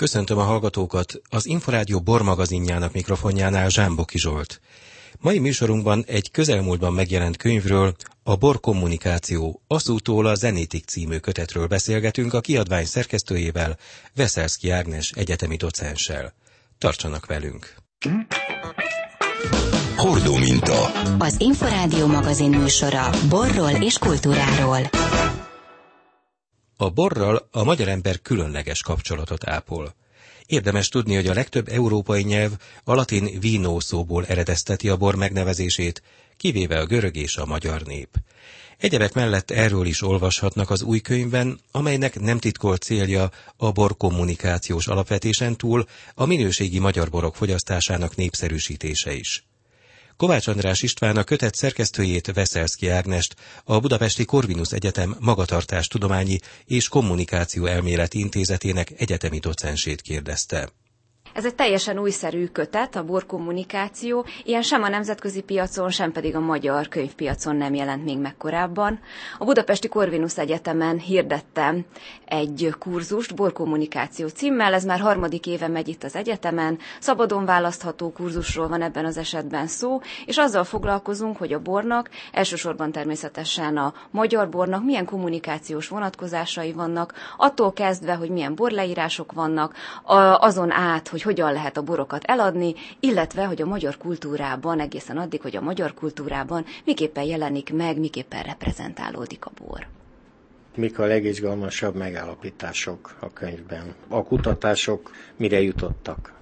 Köszöntöm a hallgatókat! Az Inforádió Bormagazinjának mikrofonjánál Zsámboki Zsolt. Mai műsorunkban egy közelmúltban megjelent könyvről, a Borkommunikáció, aszútól a zenétig című kötetről beszélgetünk a kiadvány szerkesztőjével, Veszelszki Ágnes egyetemi docenssel. Tartsanak velünk! Hordó minta. Az Inforádió magazin műsora borról és kultúráról. A borral a magyar ember különleges kapcsolatot ápol. Érdemes tudni, hogy a legtöbb európai nyelv a latin vino szóból eredezteti a bor megnevezését, kivéve a görög és a magyar nép. Egyebek mellett erről is olvashatnak az új könyvben, amelynek nem titkolt célja a borkommunikációs alapvetésen túl a minőségi magyar borok fogyasztásának népszerűsítése is. Kovács András István a kötet szerkesztőjét, Veszelszki Ágnest, a budapesti Corvinus Egyetem magatartástudományi és kommunikáció elméleti intézetének egyetemi docensét kérdezte. Ez egy teljesen újszerű kötet, a borkommunikáció, ilyen sem a nemzetközi piacon, sem pedig a magyar könyvpiacon nem jelent még meg korábban. A budapesti Corvinus Egyetemen hirdettem egy kurzust borkommunikáció címmel, ez már 3. éve megy itt az egyetemen, szabadon választható kurzusról van ebben az esetben szó, és azzal foglalkozunk, hogy a bornak, elsősorban természetesen a magyar bornak milyen kommunikációs vonatkozásai vannak, attól kezdve, hogy milyen borleírások vannak, azon át, hogy hogyan lehet a borokat eladni, illetve, hogy a magyar kultúrában, egészen addig, hogy a magyar kultúrában miképpen jelenik meg, miképpen reprezentálódik a bor. Mik a legizgalmasabb megállapítások a könyvben? A kutatások mire jutottak?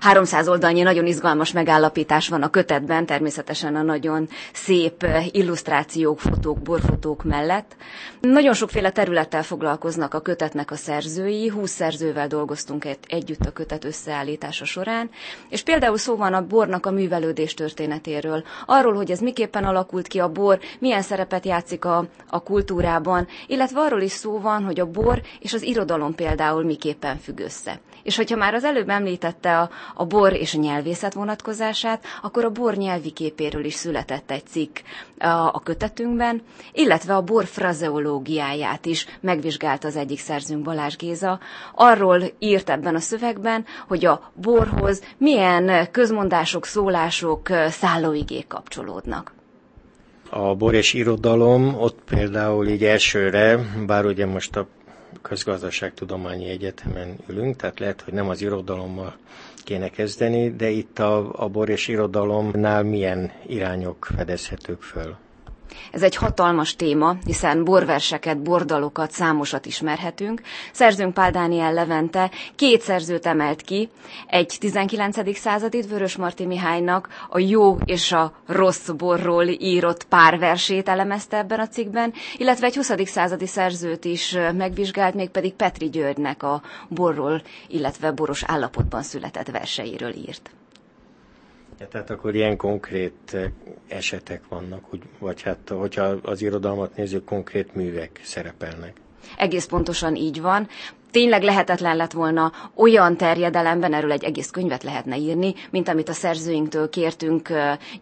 300 oldalnyi nagyon izgalmas megállapítás van a kötetben, természetesen a nagyon szép illusztrációk, fotók, borfotók mellett. Nagyon sokféle területtel foglalkoznak a kötetnek a szerzői, 20 szerzővel dolgoztunk együtt a kötet összeállítása során, és például szó van a bornak a művelődés történetéről, arról, hogy ez miképpen alakult ki a bor, milyen szerepet játszik a kultúrában, illetve arról is szó van, hogy a bor és az irodalom például miképpen függ össze. És hogyha már az előbb említette a bor és a nyelvészet vonatkozását, akkor a bor nyelvi képéről is született egy cikk a kötetünkben, illetve a bor frazeológiáját is megvizsgálta az egyik szerzőnk, Balázs Géza. Arról írt ebben a szövegben, hogy a borhoz milyen közmondások, szólások, szállóigék kapcsolódnak. A bor és irodalom, ott például így elsőre, bár ugye most a Közgazdaságtudományi Egyetemen ülünk, tehát lehet, hogy nem az irodalommal kéne kezdeni, de itt a bor és irodalomnál milyen irányok fedezhetők föl? Ez egy hatalmas téma, hiszen borverseket, bordalokat, számosat ismerhetünk. Szerzőnk Pál Dániel Levente 2 szerzőt emelt ki, egy 19. századi Vörösmarty Mihálynak a jó és a rossz borról írott pár versét elemezte ebben a cikkben, illetve egy 20. századi szerzőt is megvizsgált, mégpedig Petri Györgynek a borról, illetve boros állapotban született verseiről írt. Tehát akkor ilyen konkrét esetek vannak, vagy hát, hogyha az irodalmat nézzük, konkrét művek szerepelnek. Egész pontosan így van. Tényleg lehetetlen lett volna olyan terjedelemben, erről egy egész könyvet lehetne írni, mint amit a szerzőinktől kértünk,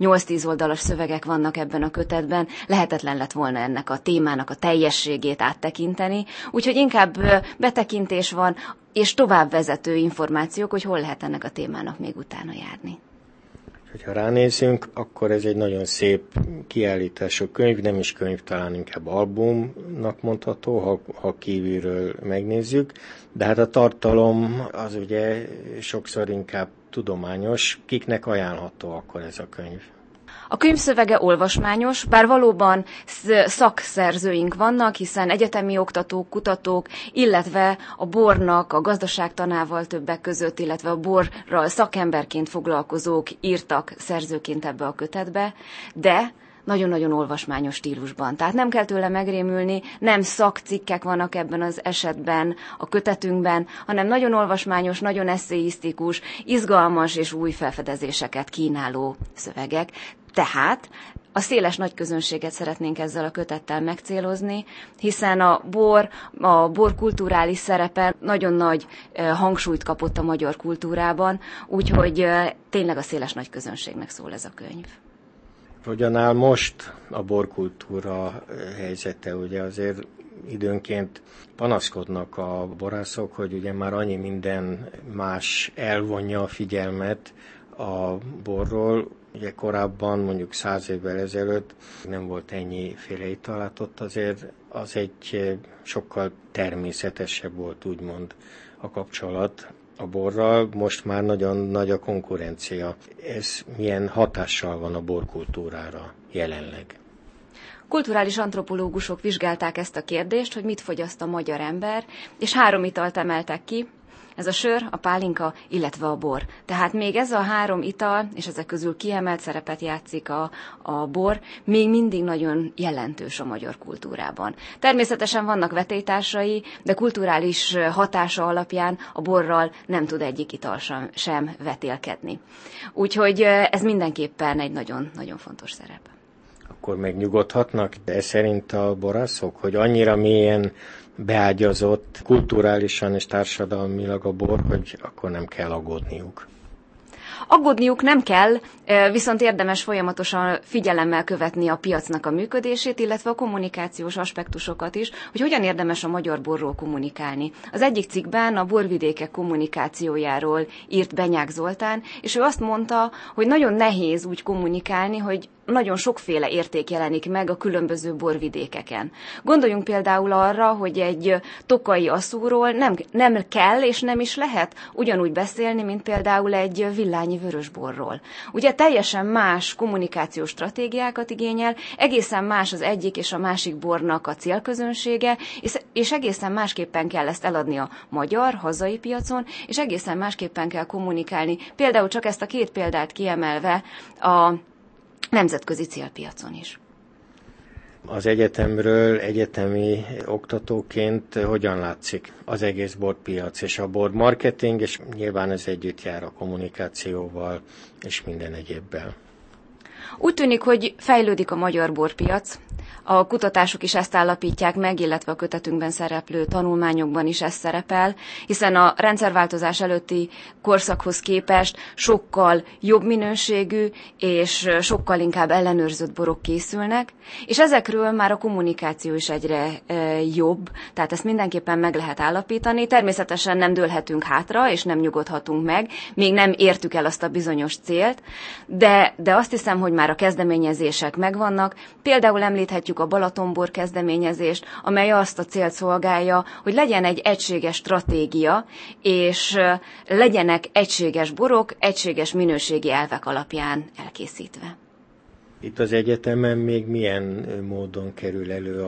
8-10 oldalas szövegek vannak ebben a kötetben, lehetetlen lett volna ennek a témának a teljességét áttekinteni, úgyhogy inkább betekintés van, és továbbvezető információk, hogy hol lehet ennek a témának még utána járni. Ha ránézünk, akkor ez egy nagyon szép kiállítású könyv, nem is könyv, talán inkább albumnak mondható, ha kívülről megnézzük, de hát a tartalom az ugye sokszor inkább tudományos. Kiknek ajánlható akkor ez a könyv? A könyvszövege olvasmányos, bár valóban szakszerzőink vannak, hiszen egyetemi oktatók, kutatók, illetve a bornak a gazdaságtanával többek között, illetve a borral szakemberként foglalkozók írtak szerzőként ebbe a kötetbe, de nagyon-nagyon olvasmányos stílusban. Tehát nem kell tőle megrémülni, nem szakcikkek vannak ebben az esetben, a kötetünkben, hanem nagyon olvasmányos, nagyon eszéisztikus, izgalmas és új felfedezéseket kínáló szövegek. Tehát a széles nagy közönséget szeretnénk ezzel a kötettel megcélozni, hiszen a bor kulturális szerepe nagyon nagy hangsúlyt kapott a magyar kultúrában, úgyhogy tényleg a széles nagy közönségnek szól ez a könyv. Hogyan áll most a borkultúra helyzete? Ugye azért időnként panaszkodnak a borászok, hogy ugye már annyi minden más elvonja a figyelmet a borról. Ugye korábban, mondjuk 100 évvel ezelőtt nem volt ennyiféle italát, azért az egy sokkal természetesebb volt, úgymond a kapcsolat a borral. Most már nagyon nagy a konkurencia. Ez milyen hatással van a borkultúrára jelenleg? Kulturális antropológusok vizsgálták ezt a kérdést, hogy mit fogyaszt a magyar ember, és 3 italt emeltek ki. Ez a sör, a pálinka, illetve a bor. Tehát még ez a 3 ital, és ezek közül kiemelt szerepet játszik a bor, még mindig nagyon jelentős a magyar kultúrában. Természetesen vannak vetélytársai, de kulturális hatása alapján a borral nem tud egyik ital sem vetélkedni. Úgyhogy ez mindenképpen egy nagyon-nagyon fontos szerep. Akkor megnyugodhatnak, de szerint a borászok, hogy annyira mélyen beágyazott kulturálisan és társadalmilag a bor, hogy akkor nem kell aggódniuk. Aggódniuk nem kell, viszont érdemes folyamatosan figyelemmel követni a piacnak a működését, illetve a kommunikációs aspektusokat is, hogy hogyan érdemes a magyar borról kommunikálni. Az egyik cikkben a borvidékek kommunikációjáról írt Benyák Zoltán, és ő azt mondta, hogy nagyon nehéz úgy kommunikálni, hogy nagyon sokféle érték jelenik meg a különböző borvidékeken. Gondoljunk például arra, hogy egy tokai asszúról nem kell és nem is lehet ugyanúgy beszélni, mint például egy villányi vörösborról. Ugye teljesen más kommunikációs stratégiákat igényel, egészen más az egyik és a másik bornak a célközönsége, és egészen másképpen kell ezt eladni a magyar, hazai piacon, és egészen másképpen kell kommunikálni. Például csak ezt a 2 példát kiemelve a nemzetközi célpiacon is. Az egyetemről egyetemi oktatóként hogyan látszik az egész borpiac és a bormarketing, és nyilván ez együtt jár a kommunikációval és minden egyébbel? Úgy tűnik, hogy fejlődik a magyar borpiac. A kutatások is ezt állapítják meg, illetve a kötetünkben szereplő tanulmányokban is ez szerepel, hiszen a rendszerváltozás előtti korszakhoz képest sokkal jobb minőségű és sokkal inkább ellenőrzött borok készülnek, és ezekről már a kommunikáció is egyre jobb, tehát ezt mindenképpen meg lehet állapítani. Természetesen nem dőlhetünk hátra, és nem nyugodhatunk meg, még nem értük el azt a bizonyos célt, de azt hiszem, hogy már a kezdeményezések megvannak. Például említhetjük a Balatonbor kezdeményezést, amely azt a célt szolgálja, hogy legyen egy egységes stratégia, és legyenek egységes borok, egységes minőségi elvek alapján elkészítve. Itt az egyetemen még milyen módon kerül elő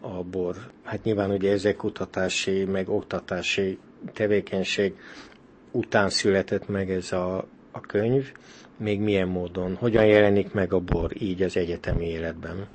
a bor? Hát nyilván ugye ezek kutatási, meg oktatási tevékenység után született meg ez a könyv. Még milyen módon? Hogyan jelenik meg a bor így az egyetemi életben?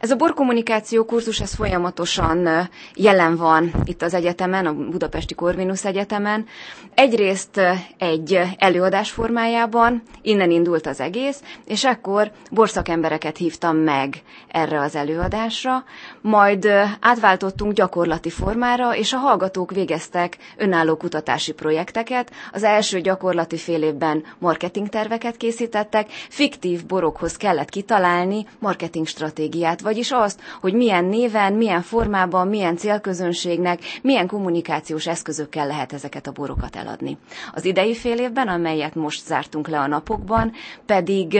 Ez a borkommunikáció kurzus, ez folyamatosan jelen van itt az egyetemen, a budapesti Corvinus Egyetemen. Egyrészt egy előadás formájában, innen indult az egész, és ekkor borszakembereket hívtam meg erre az előadásra, majd átváltottunk gyakorlati formára, és a hallgatók végeztek önálló kutatási projekteket. Az első gyakorlati fél évben marketingterveket készítettek, fiktív borokhoz kellett kitalálni marketingstratégiát, vagyis azt, hogy milyen néven, milyen formában, milyen célközönségnek, milyen kommunikációs eszközökkel lehet ezeket a borokat eladni. Az idei fél évben, amelyet most zártunk le a napokban, pedig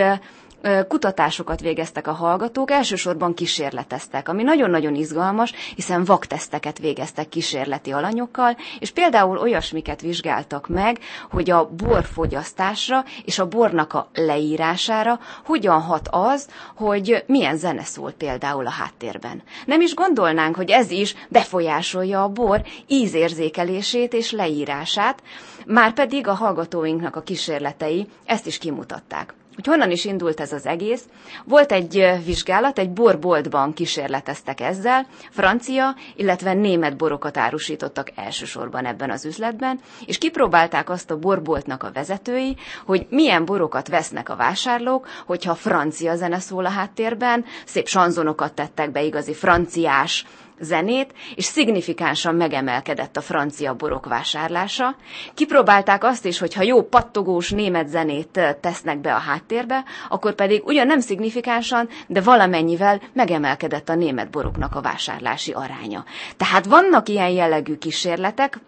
kutatásokat végeztek a hallgatók, elsősorban kísérleteztek, ami nagyon-nagyon izgalmas, hiszen vakteszteket végeztek kísérleti alanyokkal, és például olyasmiket vizsgáltak meg, hogy a borfogyasztásra és a bornak a leírására hogyan hat az, hogy milyen zene szól például a háttérben. Nem is gondolnánk, hogy ez is befolyásolja a bor ízérzékelését és leírását, márpedig a hallgatóinknak a kísérletei ezt is kimutatták. Hogy honnan is indult ez az egész? Volt egy vizsgálat, egy borboltban kísérleteztek ezzel, francia, illetve német borokat árusítottak elsősorban ebben az üzletben, és kipróbálták azt a borboltnak a vezetői, hogy milyen borokat vesznek a vásárlók, hogyha francia zene szól a háttérben, szép sanzonokat tettek be, igazi franciás zenét, és szignifikánsan megemelkedett a francia borok vásárlása. Kipróbálták azt is, hogy ha jó pattogós német zenét tesznek be a háttérbe, akkor pedig ugyan nem szignifikánsan, de valamennyivel megemelkedett a német boroknak a vásárlási aránya. Tehát vannak ilyen jellegű kísérletek.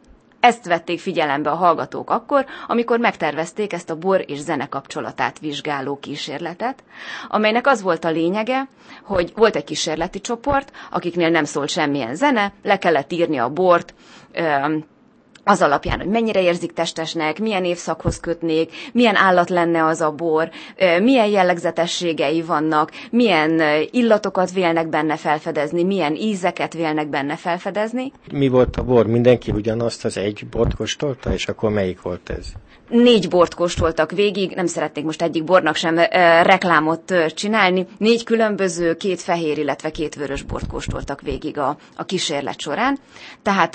Ezt vették figyelembe a hallgatók akkor, amikor megtervezték ezt a bor és zene kapcsolatát vizsgáló kísérletet, amelynek az volt a lényege, hogy volt egy kísérleti csoport, akiknél nem szólt semmilyen zene, le kellett írni a bort, az alapján, hogy mennyire érzik testesnek, milyen évszakhoz kötnék, milyen állat lenne az a bor, milyen jellegzetességei vannak, milyen illatokat vélnek benne felfedezni, milyen ízeket vélnek benne felfedezni. Mi volt a bor? Mindenki ugyanazt az egy bort kóstolta, és akkor melyik volt ez? 4 bort kóstoltak végig, nem szeretnék most egyik bornak sem reklámot csinálni, 4 különböző, 2 fehér, illetve 2 vörös bort kóstoltak végig a kísérlet során. Tehát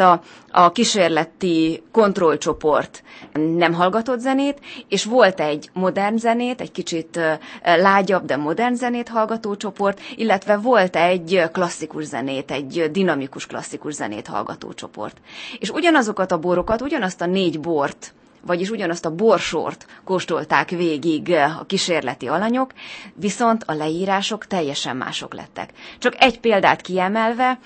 a kísérleti kontrollcsoport nem hallgatott zenét, és volt egy modern zenét, egy kicsit lágyabb, de modern zenét hallgató csoport, illetve volt egy klasszikus zenét, egy dinamikus klasszikus zenét hallgató csoport. És ugyanazokat a borokat, ugyanazt a 4 bort, vagyis ugyanazt a borsort kóstolták végig a kísérleti alanyok, viszont a leírások teljesen mások lettek. Csak egy példát kiemelve,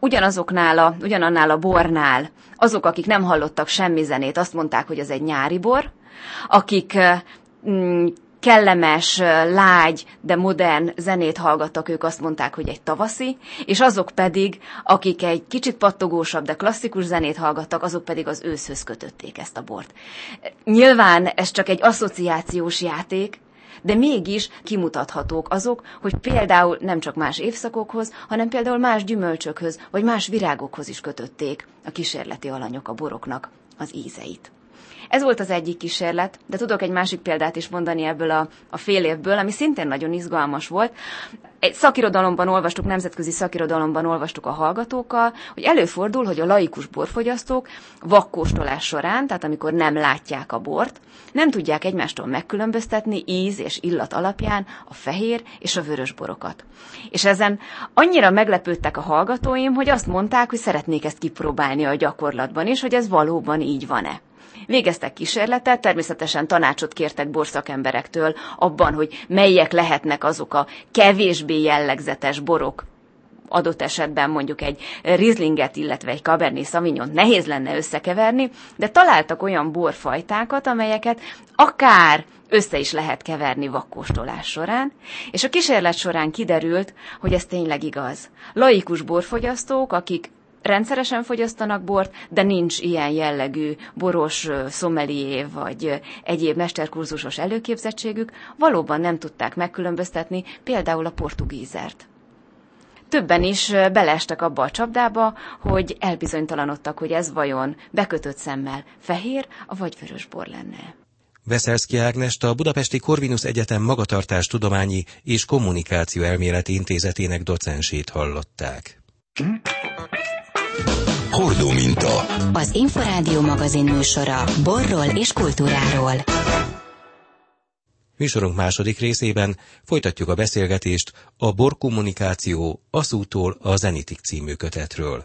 ugyanannál a bornál azok, akik nem hallottak semmi zenét, azt mondták, hogy ez egy nyári bor, akik kellemes, lágy, de modern zenét hallgattak, ők azt mondták, hogy egy tavaszi, és azok pedig, akik egy kicsit pattogósabb, de klasszikus zenét hallgattak, azok pedig az őszhöz kötötték ezt a bort. Nyilván ez csak egy asszociációs játék, de mégis kimutathatók azok, hogy például nem csak más évszakokhoz, hanem például más gyümölcsökhöz, vagy más virágokhoz is kötötték a kísérleti alanyok a boroknak az ízeit. Ez volt az egyik kísérlet, de tudok egy másik példát is mondani ebből a fél évből, ami szintén nagyon izgalmas volt. Egy szakirodalomban olvastuk, nemzetközi szakirodalomban olvastuk a hallgatókkal, hogy előfordul, hogy a laikus borfogyasztók vakkóstolás során, tehát amikor nem látják a bort, nem tudják egymástól megkülönböztetni íz és illat alapján a fehér és a vörös borokat. És ezen annyira meglepődtek a hallgatóim, hogy azt mondták, hogy szeretnék ezt kipróbálni a gyakorlatban is, hogy ez valóban így van-e. Végeztek kísérletet, természetesen tanácsot kértek borszakemberektől abban, hogy melyek lehetnek azok a kevésbé jellegzetes borok. Adott esetben mondjuk egy Rieslinget, illetve egy Cabernet Sauvignont nehéz lenne összekeverni, de találtak olyan borfajtákat, amelyeket akár össze is lehet keverni vakkóstolás során, és a kísérlet során kiderült, hogy ez tényleg igaz. Laikus borfogyasztók, akik rendszeresen fogyasztanak bort, de nincs ilyen jellegű boros, szomelié vagy egyéb mesterkurzusos előképzettségük, valóban nem tudták megkülönböztetni például a portugízert. Többen is beleestek abba a csapdába, hogy elbizonytalanodtak, hogy ez vajon bekötött szemmel fehér vagy vörös bor lenne. Veszelszki Ágnest a budapesti Corvinus Egyetem magatartástudományi és kommunikáció elméleti intézetének docensét hallották. Hordó minta. Az Inforádió magazin műsora borról és kultúráról. Műsorunk második részében folytatjuk a beszélgetést a Borkommunikáció, a szótól a zenitig című kötetről.